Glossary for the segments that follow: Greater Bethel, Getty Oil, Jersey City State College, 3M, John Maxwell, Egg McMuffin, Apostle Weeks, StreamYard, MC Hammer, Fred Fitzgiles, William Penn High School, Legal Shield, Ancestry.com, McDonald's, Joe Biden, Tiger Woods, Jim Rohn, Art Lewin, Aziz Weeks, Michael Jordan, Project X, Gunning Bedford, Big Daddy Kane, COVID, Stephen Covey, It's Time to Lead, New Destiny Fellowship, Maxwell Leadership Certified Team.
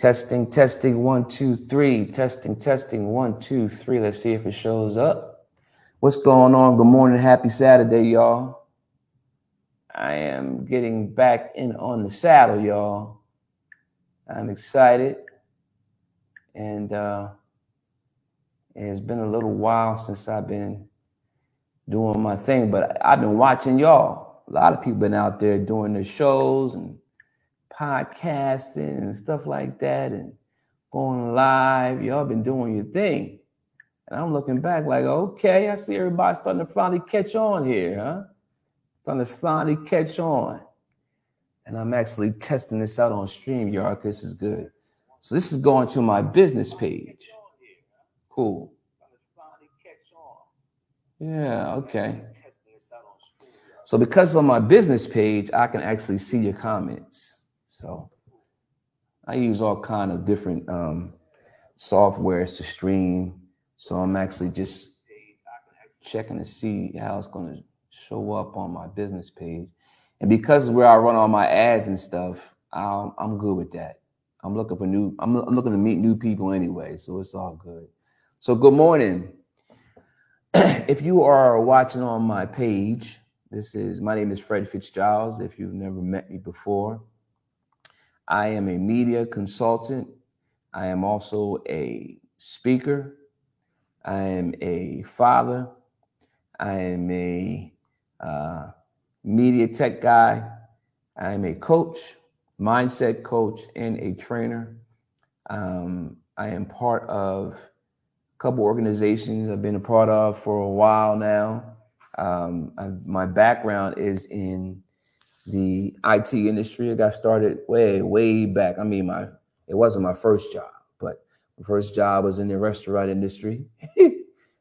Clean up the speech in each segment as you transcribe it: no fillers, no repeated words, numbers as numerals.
Testing, testing, 1, 2, 3. Testing, testing, 1, 2, 3. Let's see if it shows up. What's going on? Good morning. Happy Saturday, y'all. I am getting back in on the saddle, y'all. I'm excited. And it's been a little while since I've been doing my thing, but I've been watching y'all. A lot of people been out there doing their shows and podcasting and stuff like that and going live. Y'all been doing your thing. And I'm looking back like, okay, I see everybody starting to finally catch on here, huh? Starting to finally catch on. And I'm actually testing this out on StreamYard because it's good. So this is going to my business page. Cool. Yeah, okay. So because on my business page, I can actually see your comments. So I use all kind of different softwares to stream. So I'm actually just checking to see how it's going to show up on my business page. And because where I run all my ads and stuff, I'm good with that. I'm looking for new. I'm looking to meet new people anyway, so it's all good. So good morning. If you are watching on my page, my name is Fred Fitzgiles. If you've never met me before, I am a media consultant. I am also a speaker. I am a father. I am a media tech guy. I am a coach, mindset coach, and a trainer. I am part of a couple organizations I've been a part of for a while now. My background is in the IT industry. I got started way back. I mean, it wasn't my first job, but my first job was in the restaurant industry.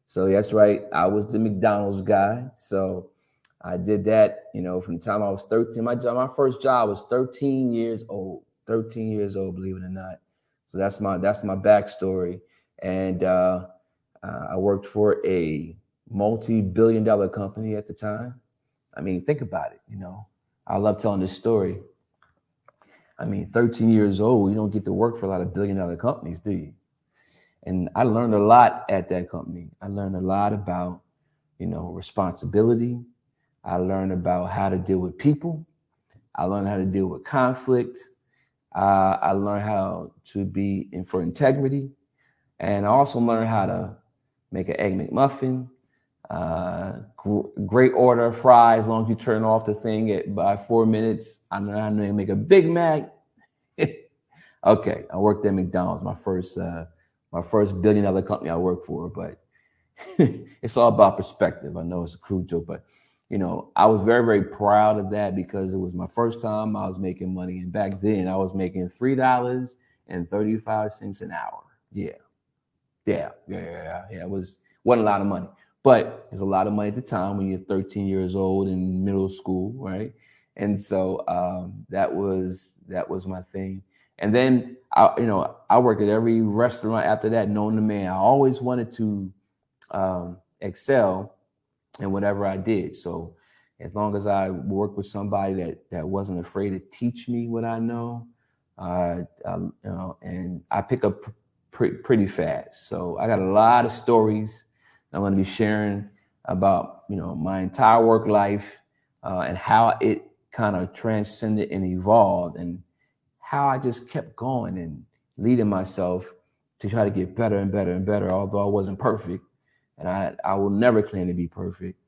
So that's right. I was the McDonald's guy. So I did that, from the time I was 13. My first job was 13 years old. 13 years old, believe it or not. So that's my backstory. And I worked for a multi-billion-dollar company at the time. I mean, think about it. I love telling this story. I mean, 13 years old, you don't get to work for a lot of billion-dollar companies, do you? And I learned a lot at that company. I learned a lot about, responsibility. I learned about how to deal with people. I learned how to deal with conflict. I learned how to be in for integrity. And I also learned how to make an Egg McMuffin, great order of fries, as long as you turn off the thing by 4 minutes. I learned how to make a Big Mac. Okay, I worked at McDonald's, my first billion-dollar company I worked for, but it's all about perspective. I know it's a crude joke, but I was very, very proud of that because it was my first time I was making money. And back then I was making $3.35 an hour. Yeah. It wasn't a lot of money, but it was a lot of money at the time when you're 13 years old in middle school. Right. And so that was my thing. And then I worked at every restaurant after that known to man. I always wanted to excel. And whatever I did. So as long as I worked with somebody that wasn't afraid to teach me what I know, and I pick up pretty fast. So I got a lot of stories I'm going to be sharing about, my entire work life and how it kind of transcended and evolved and how I just kept going and leading myself to try to get better and better and better, although I wasn't perfect. And I will never claim to be perfect.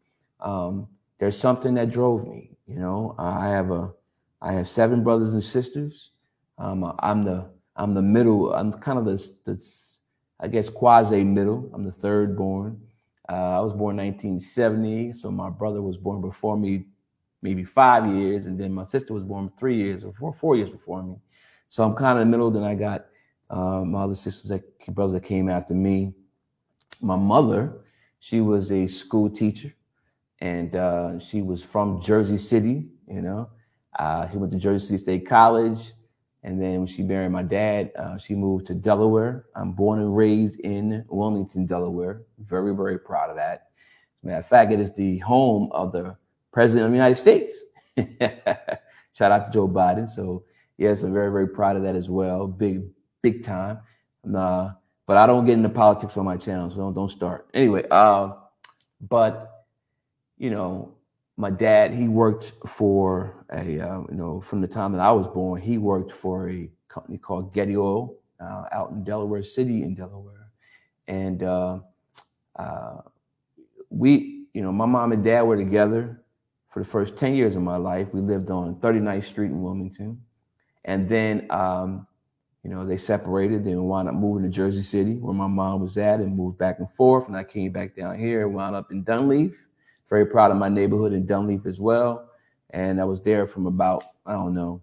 There's something that drove me. I have 7 brothers and sisters. I'm the middle. I'm kind of the I guess quasi middle. I'm the third born. I was born 1970, so my brother was born before me, maybe 5 years, and then my sister was born 3 years or 4 years before me. So I'm kind of the middle. Then I got my other sisters, brothers that came after me. My mother, she was a school teacher, and she was from Jersey City. She went to Jersey City State College, and then when she married my dad, she moved to Delaware. I'm born and raised in Wilmington, Delaware. Very, very proud of that. As a matter of fact, it is the home of the President of the United States. Shout out to Joe Biden. So yes, I'm very, very proud of that as well. Big, big time. Nah, but I don't get into politics on my channel, so don't start. Anyway, but you know, my dad, he worked for a you know, from the time that I was born, he worked for a company called Getty Oil out in Delaware City, in Delaware, and we, you know, my mom and dad were together for the first 10 years of my life. We lived on 39th Street in Wilmington, and then you know, they separated, then wound up moving to Jersey City, where my mom was at, and moved back and forth. And I came back down here and wound up in Dunleaf. Very proud of my neighborhood in Dunleaf as well. And I was there from about, 12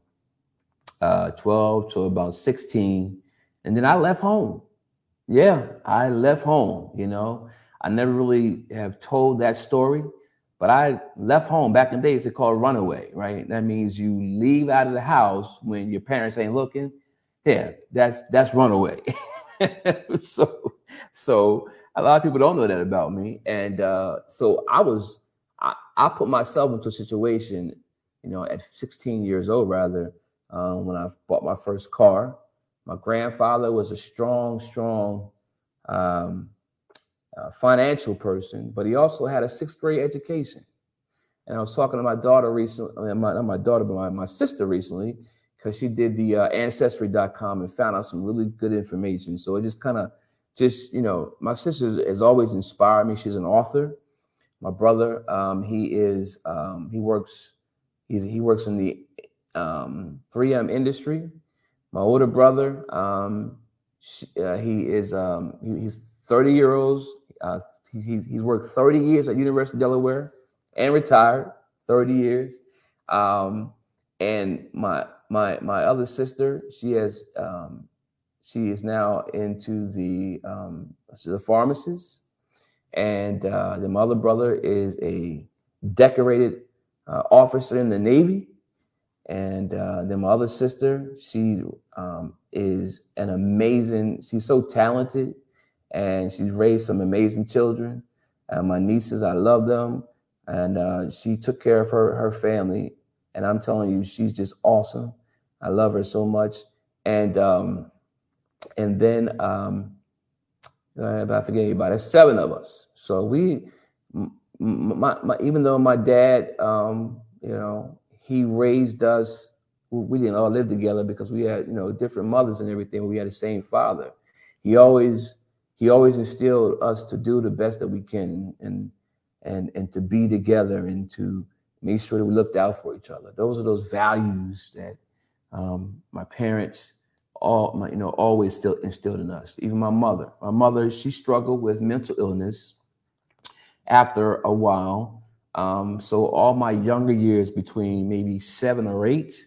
to about 16. And then I left home. Yeah, I left home, you know. I never really have told that story, but I left home. Back in the days, they called runaway, right? That means you leave out of the house when your parents ain't looking. Yeah, that's runaway. So a lot of people don't know that about me. And so I put myself into a situation, you know, at 16 years old, rather, when I bought my first car. My grandfather was a strong financial person, but he also had a 6th grade education. And I was talking to my daughter recently, my sister recently, because she did the Ancestry.com and found out some really good information. So it just kind of you know, my sister has always inspired me. She's an author. My brother, he works in the 3M industry. My older brother, he's 30-year-olds. He's worked 30 years at University of Delaware and retired 30 years. And my other sister, she is now into the pharmacist, and then my other brother is a decorated officer in the Navy, and then my other sister, she is an amazing. She's so talented, and she's raised some amazing children. My nieces, I love them, and she took care of her family. And I'm telling you, she's just awesome. I love her so much. And then I forget anybody. There's 7 of us. So we, even though my dad, you know, he raised us. We didn't all live together because we had, you know, different mothers and everything. We had the same father. He always instilled us to do the best that we can and to be together and to make sure that we looked out for each other. Those are those values that my parents always still instilled in us. Even my mother. My mother, she struggled with mental illness after a while. So all my younger years, between maybe 7 or 8,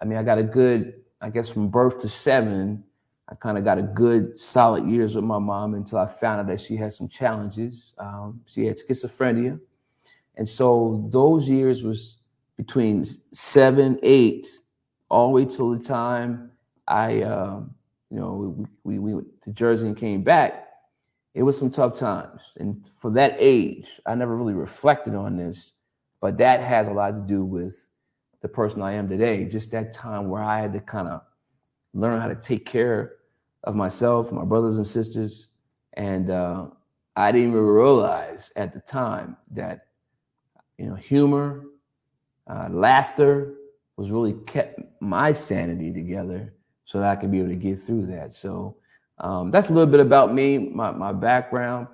I mean, I got a good, I guess from birth to 7, I kind of got a good solid years with my mom until I found out that she had some challenges. She had schizophrenia. And so those years was between 7, 8, all the way till the time I, you know, we went to Jersey and came back. It was some tough times. And for that age, I never really reflected on this, but that has a lot to do with the person I am today. Just that time where I had to kind of learn how to take care of myself, my brothers and sisters. And I didn't even realize at the time that, you know, humor, laughter was really kept my sanity together so that I could be able to get through that. So that's a little bit about me, my background.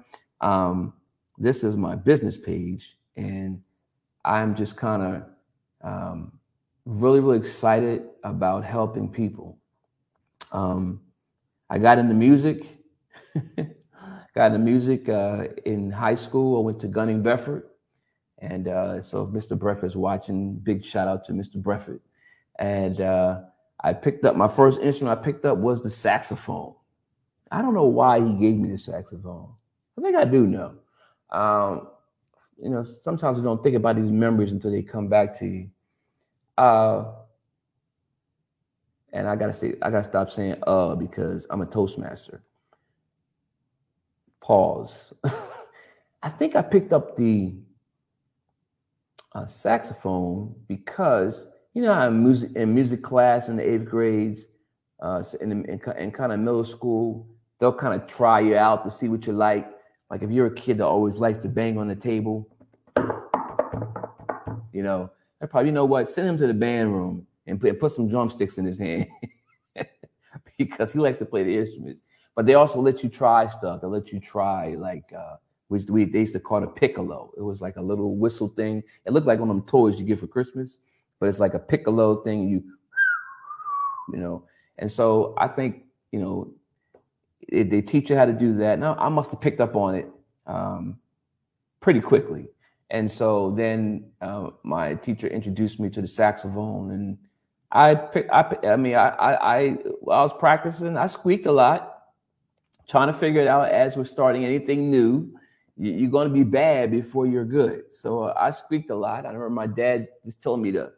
This is my business page, and I'm just kind of really, really excited about helping people. I got into music, in high school. I went to Gunning Bedford. And so if Mr. Brefford's watching, big shout out to Mr. Brefford. And my first instrument I picked up was the saxophone. I don't know why he gave me the saxophone. I think I do know. You know, sometimes we don't think about these memories until they come back to you. And I gotta stop saying because I'm a Toastmaster. Pause. I think I picked up the saxophone because, you know, in music class in the 8th grade, in kind of middle school, they'll kind of try you out to see what you like. Like if you're a kid that always likes to bang on the table, you know, I probably, you know what, send him to the band room and put some drumsticks in his hand because he likes to play the instruments. But they also let you try stuff. They let you try, like, which they used to call it a piccolo. It was like a little whistle thing. It looked like one of them toys you get for Christmas, but it's like a piccolo thing. You know, and so I think, you know, they teach you how to do that. Now, I must have picked up on it pretty quickly. And so then my teacher introduced me to the saxophone, and I was practicing. I squeaked a lot, trying to figure it out. As we're starting anything new, you're going to be bad before you're good. So I squeaked a lot. I remember my dad just telling me to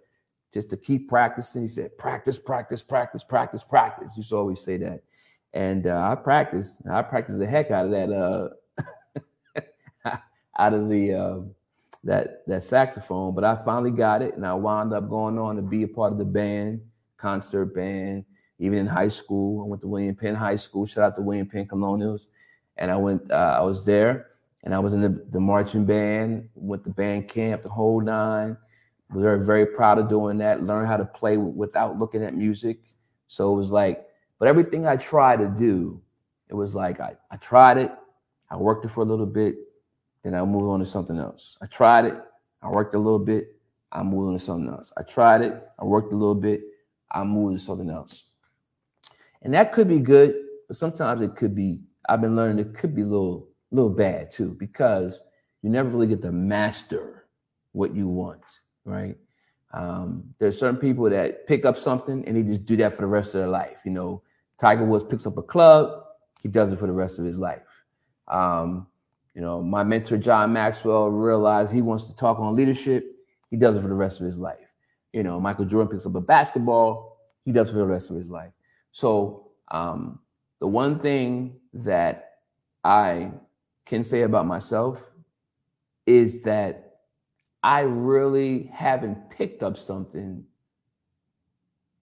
keep practicing. He said, practice. He used to always say that. And I practiced the heck out of that, out of the that saxophone. But I finally got it, and I wound up going on to be a part of the band, concert band. Even in high school, I went to William Penn High School. Shout out to William Penn Colonials. And I went, I was there, and I was in the marching band, went to band camp, the whole nine. We were very proud of doing that. Learned how to play without looking at music. So it was like, but everything I tried to do, it was like I tried it, I worked it for a little bit, then I moved on to something else. I tried it, I worked a little bit, I moved on to something else. I tried it, I worked a little bit, I moved to something else. And that could be good, but sometimes it could be, I've been learning, it could be a little bad too, because you never really get to master what you want, right? There's certain people that pick up something and they just do that for the rest of their life. You know, Tiger Woods picks up a club, he does it for the rest of his life. You know, my mentor, John Maxwell, realized he wants to talk on leadership. He does it for the rest of his life. You know, Michael Jordan picks up a basketball, he does it for the rest of his life. So the one thing that I can say about myself is that I really haven't picked up something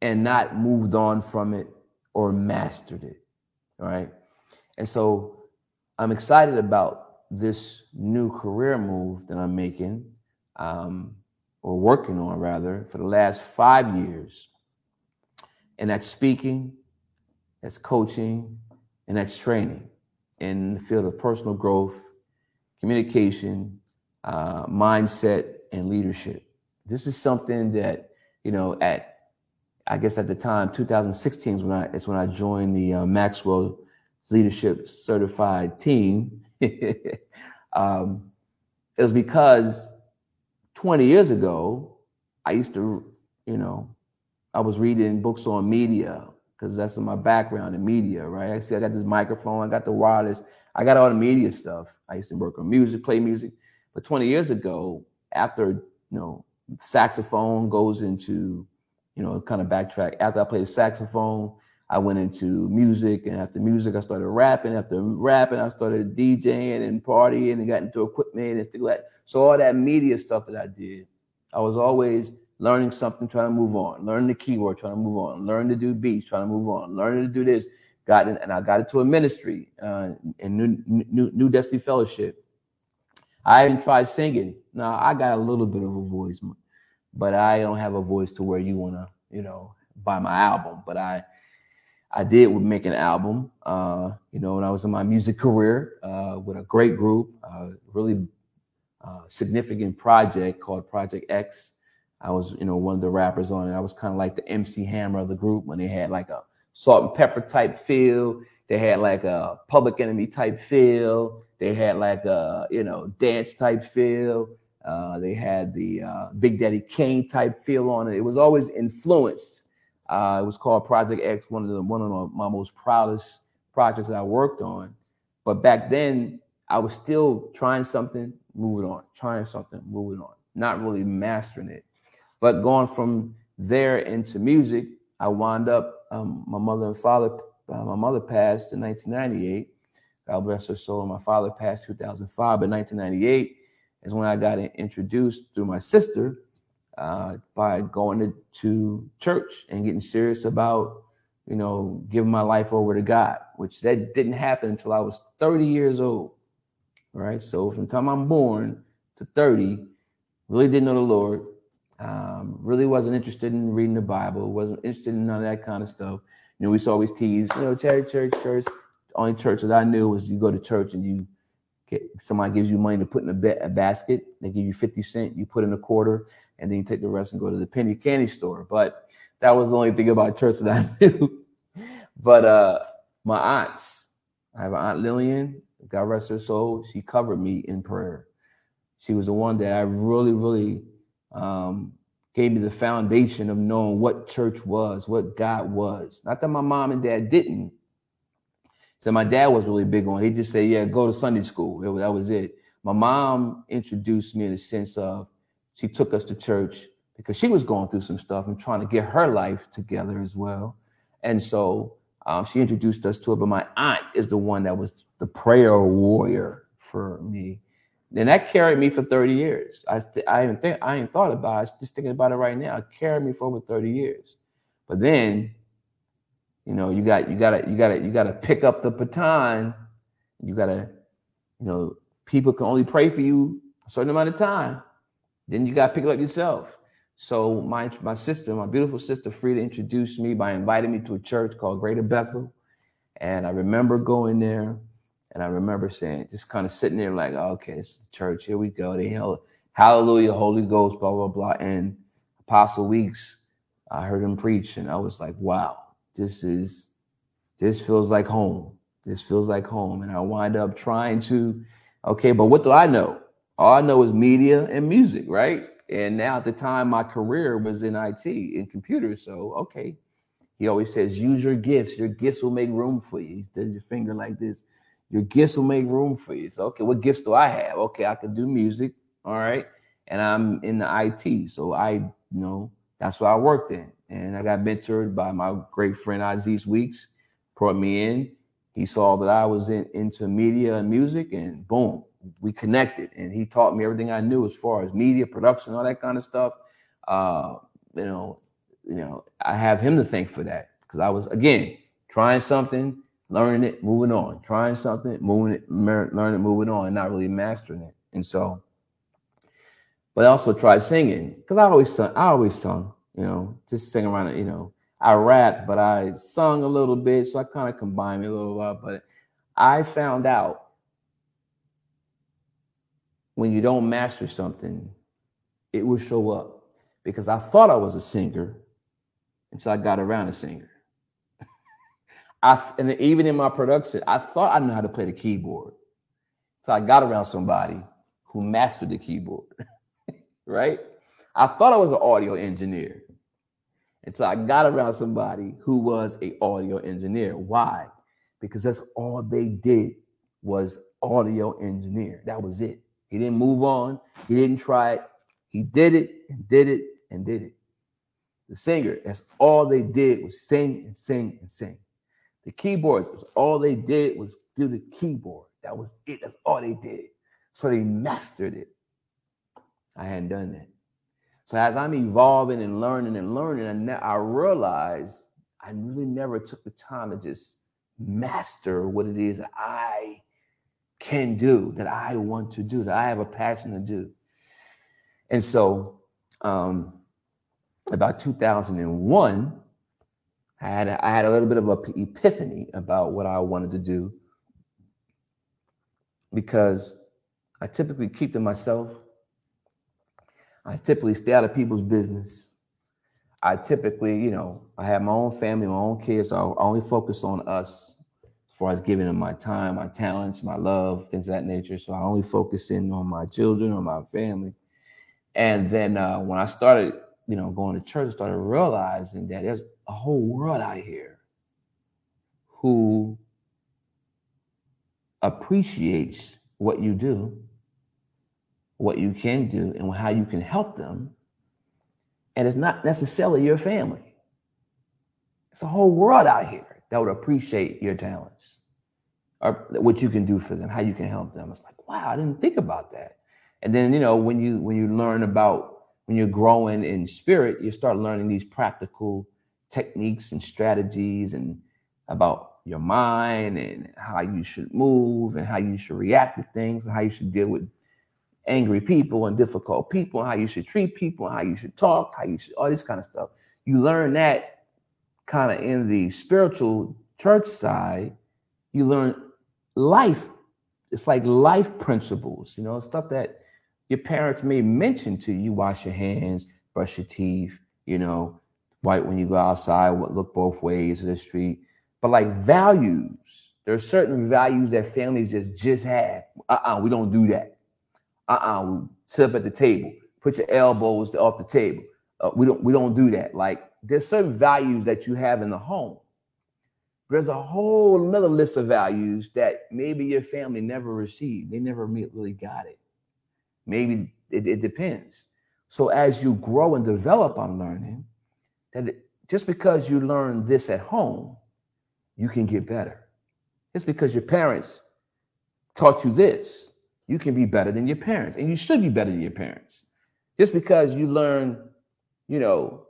and not moved on from it or mastered it, all right? And so I'm excited about this new career move that I'm making, or working on rather, for the last 5 years. And that's speaking, that's coaching, and that's training in the field of personal growth, communication, mindset, and leadership. This is something that, you know, at the time, 2016 is when I joined the Maxwell Leadership Certified Team. It was because 20 years ago, I used to, you know, I was reading books on media, because that's my background in media, right? I see, I got this microphone, I got the wireless, I got all the media stuff. I used to work on music, play music. But 20 years ago, after, you know, saxophone goes into, you know, kind of backtrack. After I played the saxophone, I went into music. And after music, I started rapping. After rapping, I started DJing and partying and got into equipment and stuff like that. So all that media stuff that I did, I was always learning something, trying to move on, learn the keyword, trying to move on, learn to do beats, trying to move on, learn to do this. And I got into a ministry in New Destiny Fellowship. I even tried singing. Now, I got a little bit of a voice, but I don't have a voice to where you want to, you know, buy my album. But I did make an album, you know, when I was in my music career with a great group, really significant project called Project X. I was, you know, one of the rappers on it. I was kind of like the MC Hammer of the group when they had like a Salt and Pepper type feel. They had like a Public Enemy type feel. They had like a, you know, dance type feel. They had the Big Daddy Kane type feel on it. It was always influenced. It was called Project X, one of my most proudest projects I worked on. But back then, I was still trying something, moving on, trying something, moving on, not really mastering it. But going from there into music, I wound up, my mother and father, my mother passed in 1998. God bless her soul. My father passed 2005, but 1998 is when I got introduced through my sister by going to church and getting serious about, you know, give my life over to God, which that didn't happen until I was 30 years old. All right. So from the time I'm born to 30, really didn't know the Lord. Really wasn't interested in reading the Bible. Wasn't interested in none of that kind of stuff. You know, we used to always tease, you know, church. The only church that I knew was you go to church and you get, somebody gives you money to put in a basket. They give you 50 cents, you put in a quarter, and then you take the rest and go to the penny candy store. But that was the only thing about church that I knew. But my aunts, I have an aunt Lillian, God rest her soul. She covered me in prayer. She was the one that I really gave me the foundation of knowing what church was, what God was. Not that my mom and dad didn't. So my dad was really big on it. He just said, yeah, go to Sunday school. That was it. My mom introduced me in the sense of she took us to church because she was going through some stuff and trying to get her life together as well. And so she introduced us to it. But my aunt is the one that was the prayer warrior for me. And that carried me for 30 years. I ain't thought about it. I was just thinking about it right now. It carried me for over 30 years. But then, you know, you gotta pick up the baton. You gotta, you know, people can only pray for you a certain amount of time. Then you gotta pick it up yourself. So my sister, my beautiful sister Frida, introduced me by inviting me to a church called Greater Bethel. And I remember going there. And I remember saying, just kind of sitting there like, oh, okay, this is the church. Here we go. They held hallelujah, Holy Ghost, blah, blah, blah. And Apostle Weeks, I heard him preach. And I was like, wow, this feels like home. This feels like home. And I wind up trying to, okay, but what do I know? All I know is media and music, right? And now at the time, my career was in IT, in computers. So, okay. He always says, use your gifts. Your gifts will make room for you. He does your finger like this. Your gifts will make room for you. So, okay, what gifts do I have? Okay, I can do music. All right. And I'm in the IT. So that's what I worked in. And I got mentored by my great friend, Aziz Weeks, brought me in. He saw that I was into media and music, and boom, we connected. And he taught me everything I knew as far as media, production, all that kind of stuff. I have him to thank for that because I was, again, trying something, learning it, moving on, trying something, moving it, learning it, moving on, and not really mastering it. And so, but I also tried singing because I always sung, you know, just sing around, you know, I rapped, but I sung a little bit. So I kind of combined it a little while, but I found out when you don't master something, it will show up because I thought I was a singer until I got around a singer. And even in my production, I thought I knew how to play the keyboard. So I got around somebody who mastered the keyboard, right? I thought I was an audio engineer. And so I got around somebody who was an audio engineer. Why? Because that's all they did was audio engineer. That was it. He didn't move on. He didn't try it. He did it and did it and did it. The singer, that's all they did was sing and sing and sing. The keyboards, all they did was do the keyboard. That was it. That's all they did. So they mastered it. I hadn't done that. So as I'm evolving and learning, I realized I really never took the time to just master what it is that I can do, that I want to do, that I have a passion to do. And so about 2001, I had a little bit of an epiphany about what I wanted to do because I typically keep to myself. I typically stay out of people's business. I typically, you know, I have my own family, my own kids. So I only focus on us as far as giving them my time, my talents, my love, things of that nature. So I only focus in on my children, on my family. And then when I started, you know, going to church, I started realizing that there's a whole world out here who appreciates what you do, what you can do, and how you can help them. And it's not necessarily your family. It's a whole world out here that would appreciate your talents or what you can do for them, how you can help them. It's like, wow, I didn't think about that. And then, you know, when you learn about, when you're growing in spirit, you start learning these practical techniques and strategies and about your mind and how you should move and how you should react to things and how you should deal with angry people and difficult people and how you should treat people and how you should talk, how you should, all this kind of stuff. You learn that kind of in the spiritual church side. You learn life. It's like life principles, you know, stuff that your parents may mention to you. Wash your hands, brush your teeth, you know, wipe when you go outside, look both ways in the street. But like values, there are certain values that families just have. We don't do that. We sit up at the table, put your elbows off the table. We don't do that. Like, there's certain values that you have in the home. There's a whole another list of values that maybe your family never received. They never really got it. Maybe it depends. So as you grow and develop, I'm learning that just because you learn this at home, you can get better. Just because your parents taught you this, you can be better than your parents, and you should be better than your parents. Just because you learn, you know,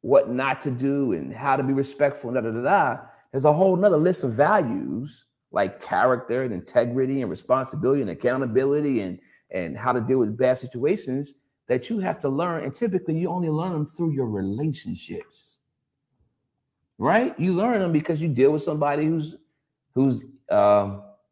what not to do and how to be respectful, there's a whole nother list of values like character and integrity and responsibility and accountability and how to deal with bad situations that you have to learn. And typically you only learn them through your relationships, right? You learn them because you deal with somebody who's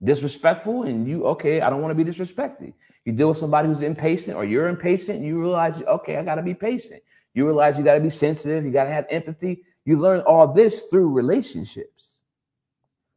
disrespectful and you, okay, I don't want to be disrespected. You deal with somebody who's impatient or you're impatient and you realize, okay, I got to be patient. You realize you got to be sensitive. You got to have empathy. You learn all this through relationships.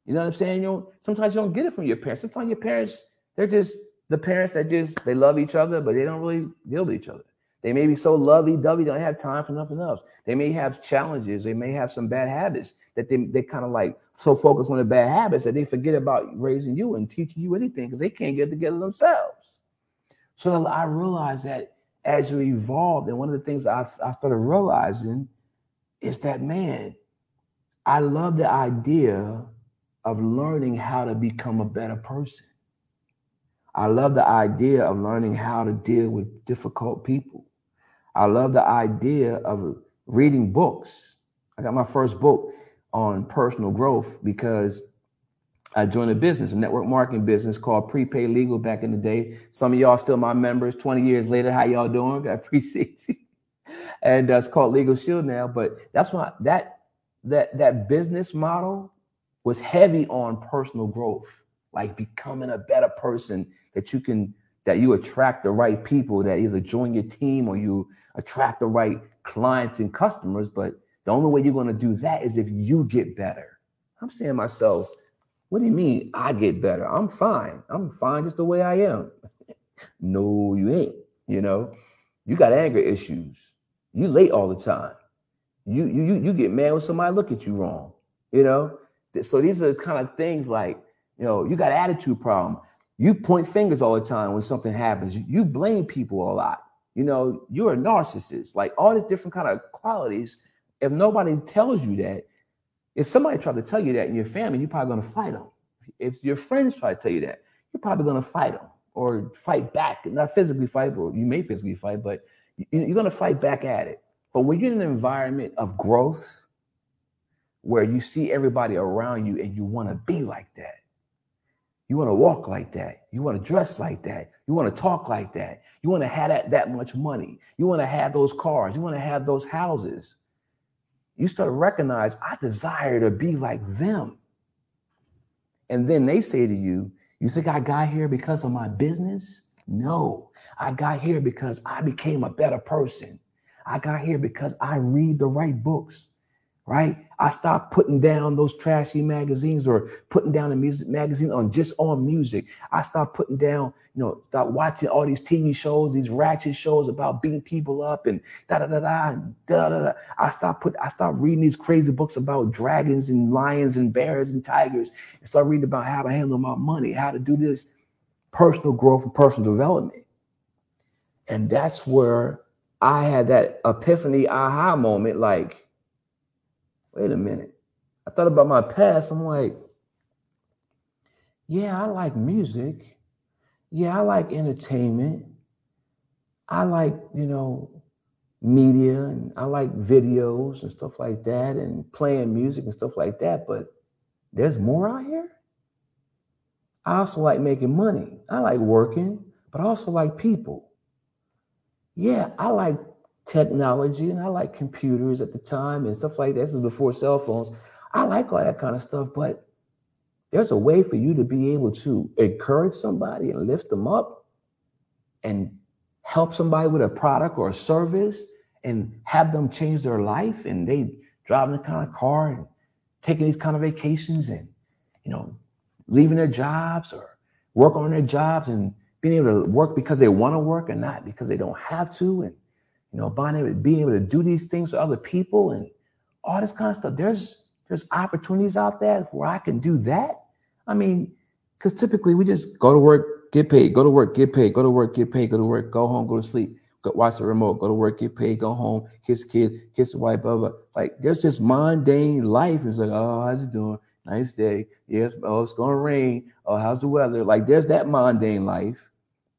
You know what I'm saying? Sometimes you don't get it from your parents. Sometimes your parents, they're just the parents that just, they love each other, but they don't really deal with each other. They may be so lovey-dovey, they don't have time for nothing else. They may have challenges. They may have some bad habits that they kind of like so focused on the bad habits that they forget about raising you and teaching you anything because they can't get together themselves. So I realized that as you evolved, and one of the things I started realizing is that, man, I love the idea of learning how to become a better person. I love the idea of learning how to deal with difficult people. I love the idea of reading books. I got my first book on personal growth because I joined a business, a network marketing business called Prepaid Legal back in the day. Some of y'all still my members 20 years later. How y'all doing? I appreciate you. And it's called Legal Shield now. But that's why that business model was heavy on personal growth, like becoming a better person that you attract the right people that either join your team or you attract the right clients and customers. But the only way you're going to do that is if you get better. I'm saying to myself, what do you mean I get better? I'm fine. I'm fine just the way I am. No, you ain't, you know. You got anger issues. You late all the time. You get mad when somebody look at you wrong, you know? So these are the kind of things like, you know, you got an attitude problem. You point fingers all the time when something happens. You blame people a lot. You know, you're a narcissist. Like all these different kind of qualities, if nobody tells you that, if somebody tried to tell you that in your family, you're probably going to fight them. If your friends try to tell you that, you're probably going to fight them. Or fight back, not physically fight, but you may physically fight, but you're going to fight back at it. But when you're in an environment of growth where you see everybody around you and you want to be like that, you want to walk like that, you want to dress like that, you want to talk like that, you want to have that much money, you want to have those cars, you want to have those houses, you start to recognize, I desire to be like them. And then they say to you, you think I got here because of my business? No, I got here because I became a better person. I got here because I read the right books, right? I stopped putting down those trashy magazines or putting down a music magazine on music. I stopped putting down, you know, stopped watching all these TV shows, these ratchet shows about beating people up and da-da-da-da. I stopped reading these crazy books about dragons and lions and bears and tigers and started reading about how to handle my money, how to do this personal growth and personal development. And that's where I had that epiphany, aha moment, like, wait a minute. I thought about my past. I'm like, yeah, I like music. Yeah, I like entertainment. I like, you know, media, and I like videos and stuff like that, and playing music and stuff like that, but there's more out here. I also like making money. I like working, but I also like people. Yeah, I like technology, and I like computers at the time and stuff like that. This is before cell phones. I like all that kind of stuff, but there's a way for you to be able to encourage somebody and lift them up and help somebody with a product or a service and have them change their life, and they driving the kind of car and taking these kind of vacations and, you know, leaving their jobs or work on their jobs and being able to work because they want to work and not because they don't have to, and, you know, being able to do these things for other people and all this kind of stuff. There's opportunities out there where I can do that. I mean, because typically we just go to work, get paid, go to work, get paid, go to work, get paid, go to work, go home, go to sleep, go watch the remote, go to work, get paid, go home, kiss kids, kiss the wife, blah, blah. Like, there's this mundane life. It's like, oh, how's it doing? Nice day. Yes. Oh, it's going to rain. Oh, how's the weather? Like, there's that mundane life.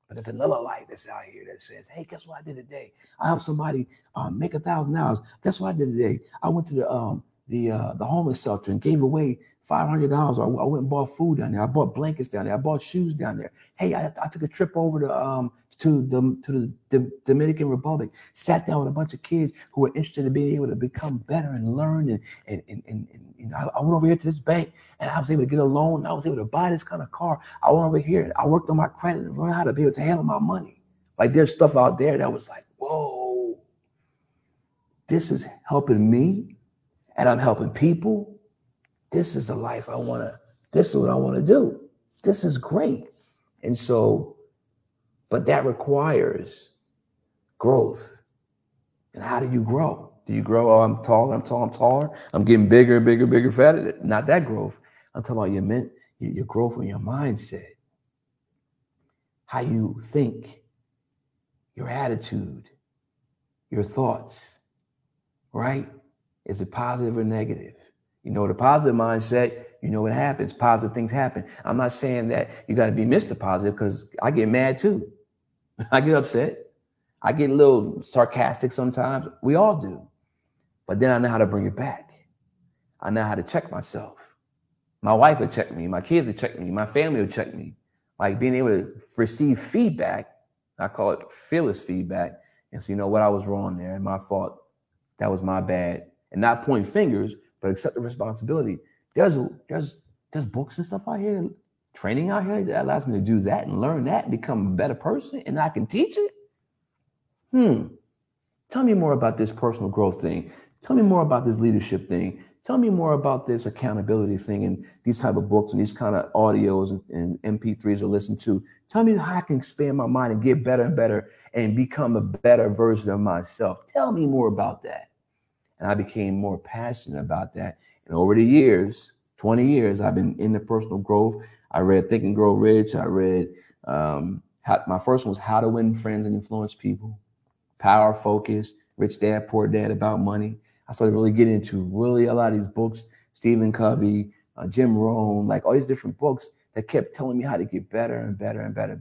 But there's another life that's out here that says, hey, guess what I did today? I helped somebody make $1,000. Guess what I did today? I went to the homeless shelter and gave away $500. I went and bought food down there. I bought blankets down there. I bought shoes down there. Hey, I took a trip over to the Dominican Republic, sat down with a bunch of kids who were interested in being able to become better and learn. And you know, I went over here to this bank and I was able to get a loan. I was able to buy this kind of car. I went over here and I worked on my credit and learned how to be able to handle my money. Like, there's stuff out there that was like, whoa, this is helping me and I'm helping people. This is the life I want to, this is what I want to do. This is great. And so, but that requires growth. And how do you grow? Do you grow, oh, I'm taller. I'm getting bigger, fatter. Not that growth. I'm talking about your growth in your mindset. How you think, your attitude, your thoughts, right? Is it positive or negative? You know, the positive mindset, you know what happens. Positive things happen. I'm not saying that you got to be Mr. Positive, because I get mad too. I get upset. I get a little sarcastic sometimes. We all do. But then I know how to bring it back. I know how to check myself. My wife will check me. My kids will check me. My family will check me. Like, being able to receive feedback. I call it fearless feedback. And so, you know what? I was wrong there. My fault. That was my bad. And not point fingers, but accept the responsibility. There's books and stuff out here, training out here that allows me to do that and learn that, and become a better person, and I can teach it. Tell me more about this personal growth thing. Tell me more about this leadership thing. Tell me more about this accountability thing and these type of books and these kind of audios and MP3s to listen to. Tell me how I can expand my mind and get better and better and become a better version of myself. Tell me more about that. And I became more passionate about that. And over the years, 20 years, I've been into personal growth. I read Think and Grow Rich. I read, my first one was How to Win Friends and Influence People, Power, Focus, Rich Dad, Poor Dad, About Money. I started really getting into really a lot of these books, Stephen Covey, Jim Rohn, like all these different books that kept telling me how to get better and better and better.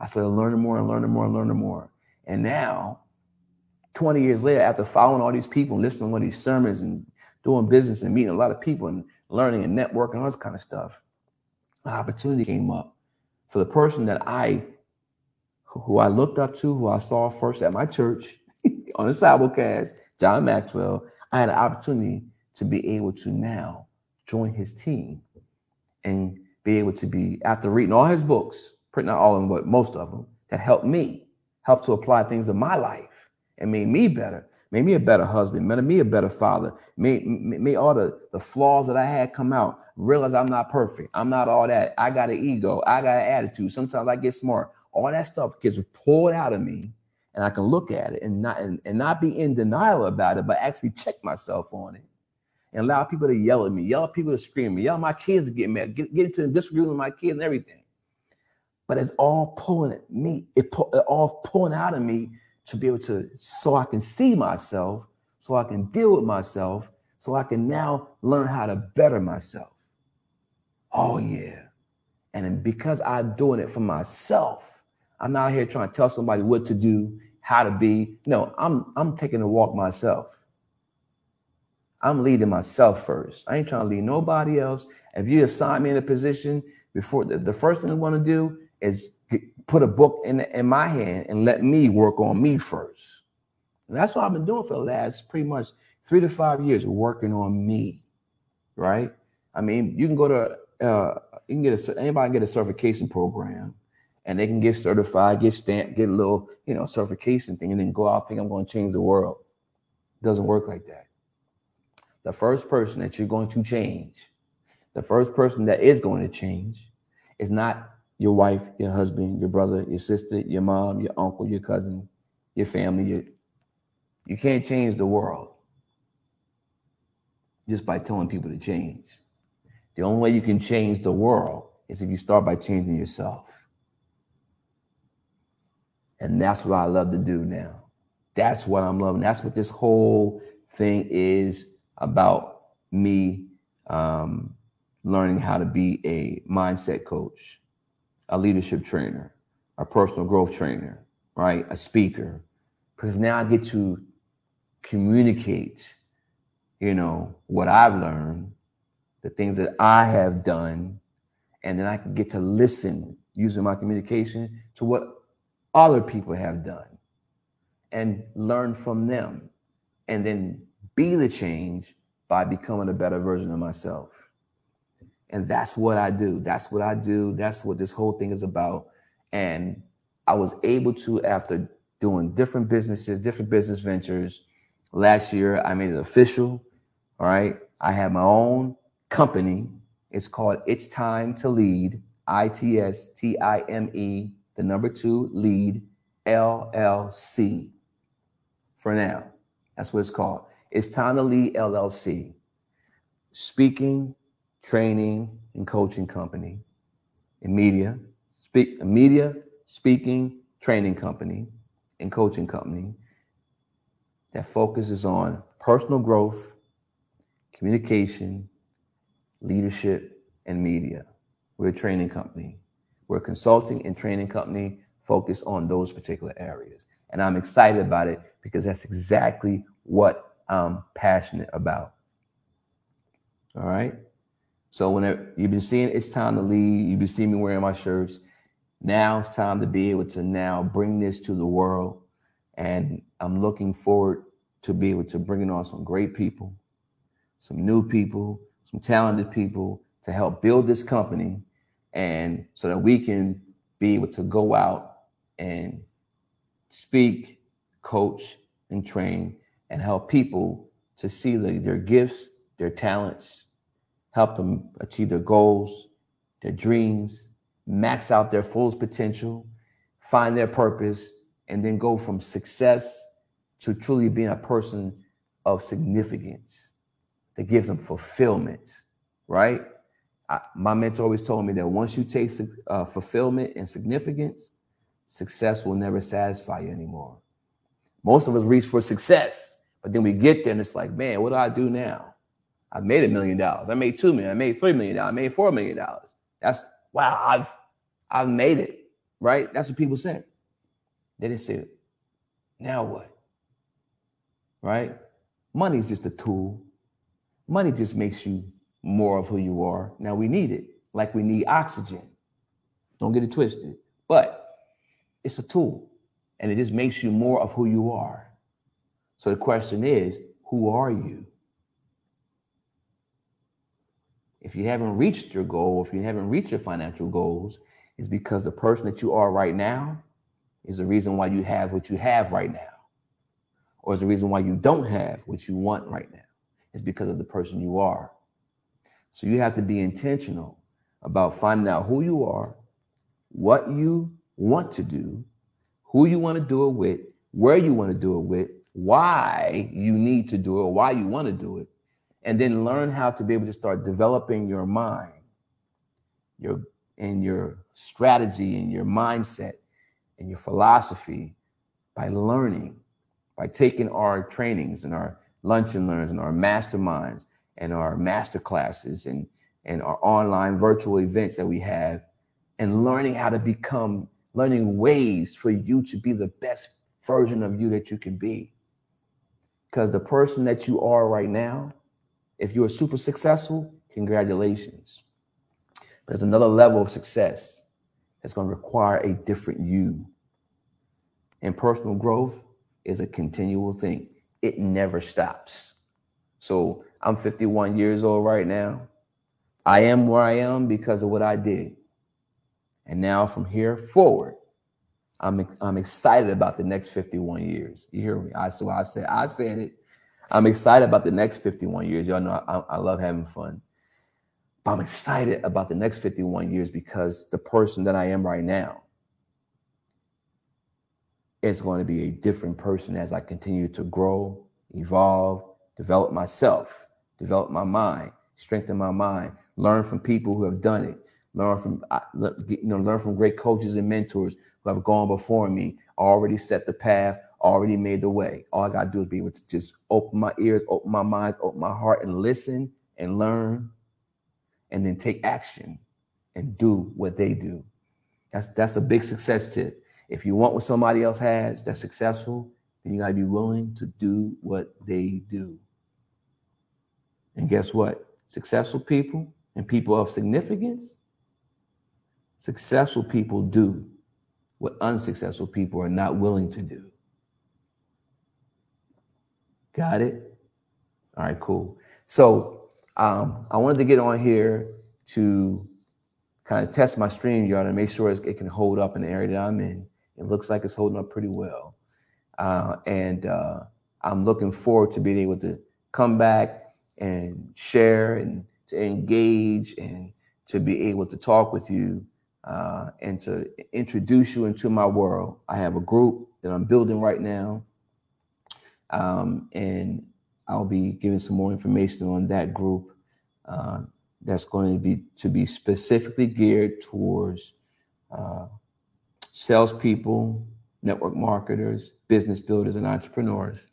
I started learning more. And now, 20 years later, after following all these people and listening to all these sermons and doing business and meeting a lot of people and learning and networking and all this kind of stuff, an opportunity came up for the person that who I looked up to, who I saw first at my church on a simulcast, John Maxwell. I had an opportunity to be able to now join his team and be able to be, after reading all his books, not all of them, but most of them, that helped me, helped to apply things in my life. And made me better, made me a better husband, made me a better father, made all the flaws that I had come out, realize I'm not perfect. I'm not all that. I got an ego. I got an attitude. Sometimes I get smart. All that stuff gets pulled out of me, and I can look at it and not be in denial about it, but actually check myself on it and allow people to yell at me, yell at people to scream at me, yell at my kids to get mad, get into disagreement with my kids and everything. But it's all pulling at me. It all pulling out of me, to be able to, so I can see myself, so I can deal with myself, so I can now learn how to better myself. Oh, yeah. And because I'm doing it for myself, I'm not here trying to tell somebody what to do, how to be. No, I'm taking a walk myself. I'm leading myself first. I ain't trying to lead nobody else. If you assign me in a position, before the first thing I want to do is put a book in my hand and let me work on me first. And that's what I've been doing for the last pretty much 3 to 5 years, working on me, right? I mean, you can go to anybody can get a certification program, and they can get certified, get stamped, get a little certification thing, and then go out think I'm going to change the world. It doesn't work like that. The first person that you're going to change, the first person that is going to change, is not your wife, your husband, your brother, your sister, your mom, your uncle, your cousin, your family. You can't change the world just by telling people to change. The only way you can change the world is if you start by changing yourself. And that's what I love to do now. That's what I'm loving. That's what this whole thing is about, me learning how to be a mindset coach, a leadership trainer, a personal growth trainer, right? A speaker, because now I get to communicate, what I've learned, the things that I have done, and then I can get to listen using my communication to what other people have done and learn from them, and then be the change by becoming a better version of myself. And that's what I do. That's what I do. That's what this whole thing is about. And I was able to, after doing different businesses, different business ventures, last year I made it official. All right. I have my own company. It's called It's Time to Lead, ITSTIME, the number 2, Lead, LLC. For now, that's what it's called. It's Time to Lead, LLC. Speaking, training, and coaching company. Media, speaking, training company, and coaching company that focuses on personal growth, communication, leadership, and media. We're a training company. We're a consulting and training company focused on those particular areas. And I'm excited about it because that's exactly what I'm passionate about. All right. So whenever you've been seeing It's Time to Lead, you've been seeing me wearing my shirts. Now it's time to be able to now bring this to the world. And I'm looking forward to be able to bring on some great people, some new people, some talented people to help build this company, and so that we can be able to go out and speak, coach, and train, and help people to see their gifts, their talents, help them achieve their goals, their dreams, max out their fullest potential, find their purpose, and then go from success to truly being a person of significance that gives them fulfillment, right? My mentor always told me that once you take fulfillment and significance, success will never satisfy you anymore. Most of us reach for success, but then we get there and it's like, man, what do I do now? I made $1 million. I made $2 million. I made $3 million. I made $4 million. That's, wow, I've made it, right? That's what people said. They didn't say, now what? Right? Money's just a tool. Money just makes you more of who you are. Now we need it, like we need oxygen. Don't get it twisted, but it's a tool, and it just makes you more of who you are. So the question is, who are you? If you haven't reached your goal, if you haven't reached your financial goals, it's because the person that you are right now is the reason why you have what you have right now, or is the reason why you don't have what you want right now. It's because of the person you are. So you have to be intentional about finding out who you are, what you want to do, who you want to do it with, where you want to do it with, why you need to do it, why you want to do it, and then learn how to be able to start developing your mind, your strategy and your mindset and your philosophy by learning, by taking our trainings and our lunch and learns and our masterminds and our master classes and our online virtual events that we have, and learning ways for you to be the best version of you that you can be. Because the person that you are right now, if you are super successful, congratulations. But there's another level of success that's going to require a different you. And personal growth is a continual thing. It never stops. So I'm 51 years old right now. I am where I am because of what I did. And now from here forward, I'm excited about the next 51 years. You hear me? I said it. I'm excited about the next 51 years. Y'all know I love having fun. But I'm excited about the next 51 years because the person that I am right now is going to be a different person as I continue to grow, evolve, develop myself, develop my mind, strengthen my mind, learn from people who have done it. Learn from great coaches and mentors who have gone before me, already set the path, already made the way. All I got to do is be able to just open my ears, open my mind, open my heart and listen and learn and then take action and do what they do. That's a big success tip. If you want what somebody else has that's successful, then you got to be willing to do what they do. And guess what? Successful people and people of significance, successful people do what unsuccessful people are not willing to do. Got it? All right, cool. So I wanted to get on here to kind of test my StreamYard and make sure it can hold up in the area that I'm in. It looks like it's holding up pretty well. And I'm looking forward to being able to come back and share and to engage and to be able to talk with you. And to introduce you into my world. I have a group that I'm building right now. And I'll be giving some more information on that group that's going to be specifically geared towards salespeople, network marketers, business builders, and entrepreneurs.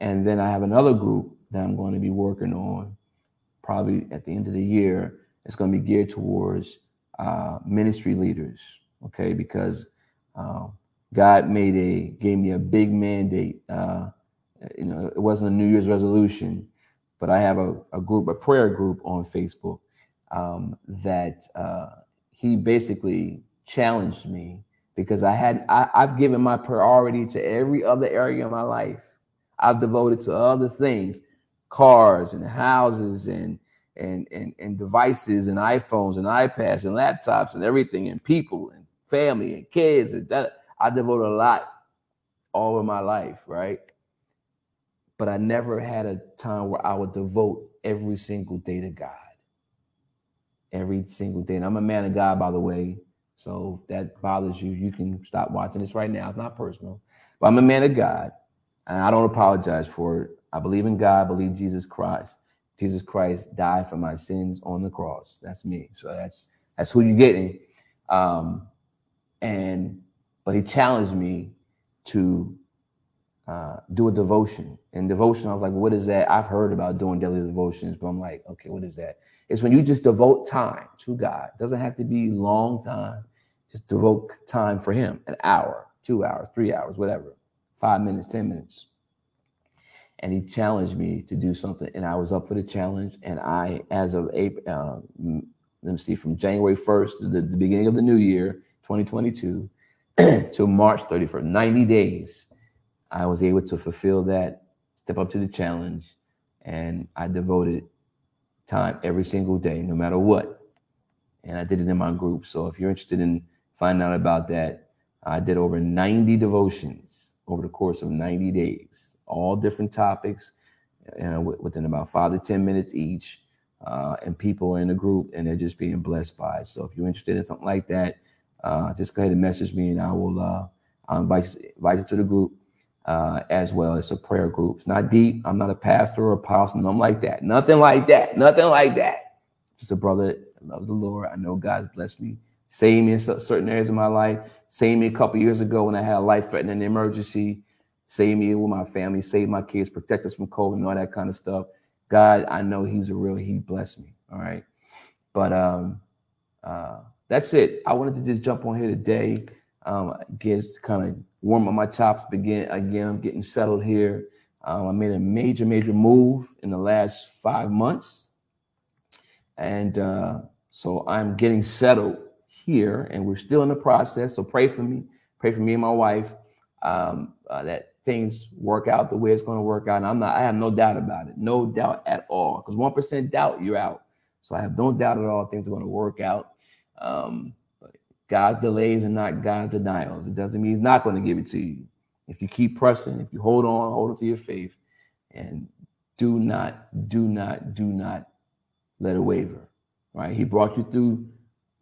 And then I have another group that I'm going to be working on probably at the end of the year. It's going to be geared towards ministry leaders, okay? Because God gave me a big mandate. It wasn't a New Year's resolution, but I have a prayer group on Facebook that he basically challenged me because I've given my priority to every other area of my life. I've devoted to other things, cars and houses and devices and iPhones and iPads and laptops and everything and people and family and kids and that. I devoted a lot all of my life, right? But I never had a time where I would devote every single day to God. Every single day. And I'm a man of God, by the way. So if that bothers you, you can stop watching this right now. It's not personal. But I'm a man of God. And I don't apologize for it. I believe in God, I believe Jesus Christ. Jesus Christ died for my sins on the cross. That's me. So that's who you're getting. But he challenged me to do a devotion. And devotion, I was like, what is that? I've heard about doing daily devotions, but I'm like, okay, what is that? It's when you just devote time to God. It doesn't have to be long time. Just devote time for him, an hour, 2 hours, 3 hours, whatever, 5 minutes, 10 minutes. And he challenged me to do something, and I was up for the challenge. And I, as of from January 1st to the beginning of the new year, 2022, to March 31st, 90 days, I was able to fulfill that, step up to the challenge, and I devoted time every single day, no matter what. And I did it in my group. So if you're interested in finding out about that, I did over 90 devotions over the course of 90 days. All different topics within about 5 to 10 minutes each, and people are in the group and they're just being blessed by it. So if you're interested in something like that, just go ahead and message me and I will invite you to the group as well. It's a prayer group. It's not deep. I'm not a pastor or apostle, nothing like that. Just a brother that loves the Lord. I know God's blessed me, saved me in certain areas of my life, saved me a couple years ago when I had a life-threatening emergency. Save me with my family, save my kids, protect us from COVID and all that kind of stuff. God, I know he blessed me. All right. But that's it. I wanted to just jump on here today. Gets kind of warm up my chops again. I'm getting settled here. I made a major move in the last 5 months. And so I'm getting settled here, and we're still in the process. So pray for me and my wife that things work out the way it's going to work out. And I have no doubt about it. No doubt at all. Because 1% doubt, you're out. So I have no doubt at all things are going to work out. God's delays are not God's denials. It doesn't mean he's not going to give it to you. If you keep pressing, if you hold on to your faith, and do not let it waver, right? He brought you through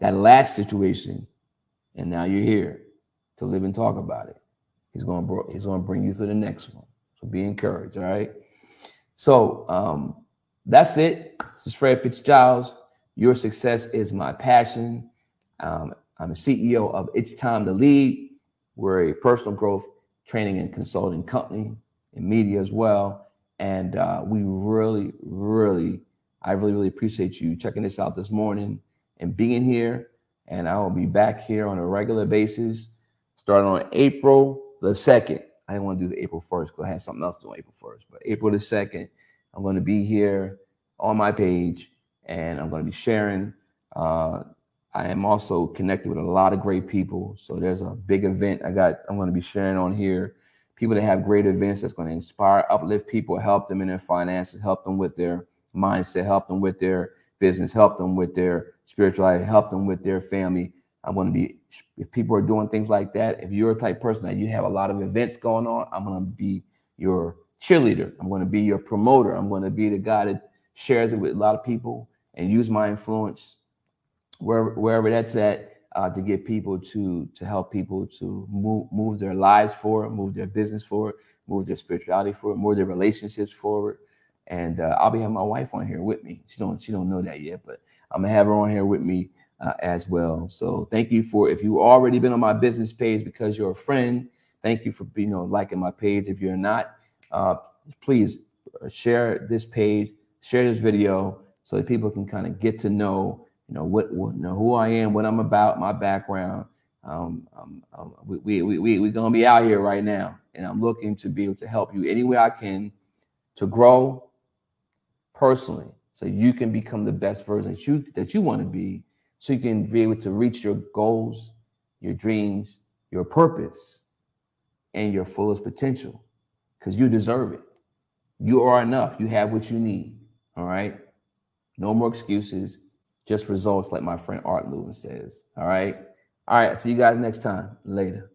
that last situation, and now you're here to live and talk about it. He's going to bring you through the next one. So be encouraged, all right? So that's it. This is Fred Fitzgiles. Your success is my passion. I'm the CEO of It's Time to Lead. We're a personal growth training and consulting company in media as well. And we really appreciate you checking this out this morning and being here. And I will be back here on a regular basis starting on April the 2nd. I didn't want to do the April 1st because I had something else to do on April 1st. But April the 2nd, I'm going to be here on my page, and I'm going to be sharing. I am also connected with a lot of great people. So there's a big event I'm going to be sharing on here. People that have great events that's going to inspire, uplift people, help them in their finances, help them with their mindset, help them with their business, help them with their spirituality, help them with their family. I'm going to be, if people are doing things like that, if you're a type of person that you have a lot of events going on, I'm going to be your cheerleader. I'm going to be your promoter. I'm going to be the guy that shares it with a lot of people and use my influence wherever that's at to get people to help people to move their lives forward, move their business forward, move their spirituality forward, move their relationships forward. And I'll be having my wife on here with me. She don't know that yet, but I'm gonna have her on here with me as well. So thank you for, if you've already been on my business page because you're a friend, thank you for liking my page. If you're not, please share this page, share this video so that people can kind of get to know who I am, what I'm about, my background. We're gonna be out here right now, and I'm looking to be able to help you any way I can to grow personally, so you can become the best version that you want to be, so you can be able to reach your goals, your dreams, your purpose, and your fullest potential, because you deserve it. You are enough. You have what you need. All right. No more excuses. Just results, like my friend Art Lewin says. All right. All right. See you guys next time. Later.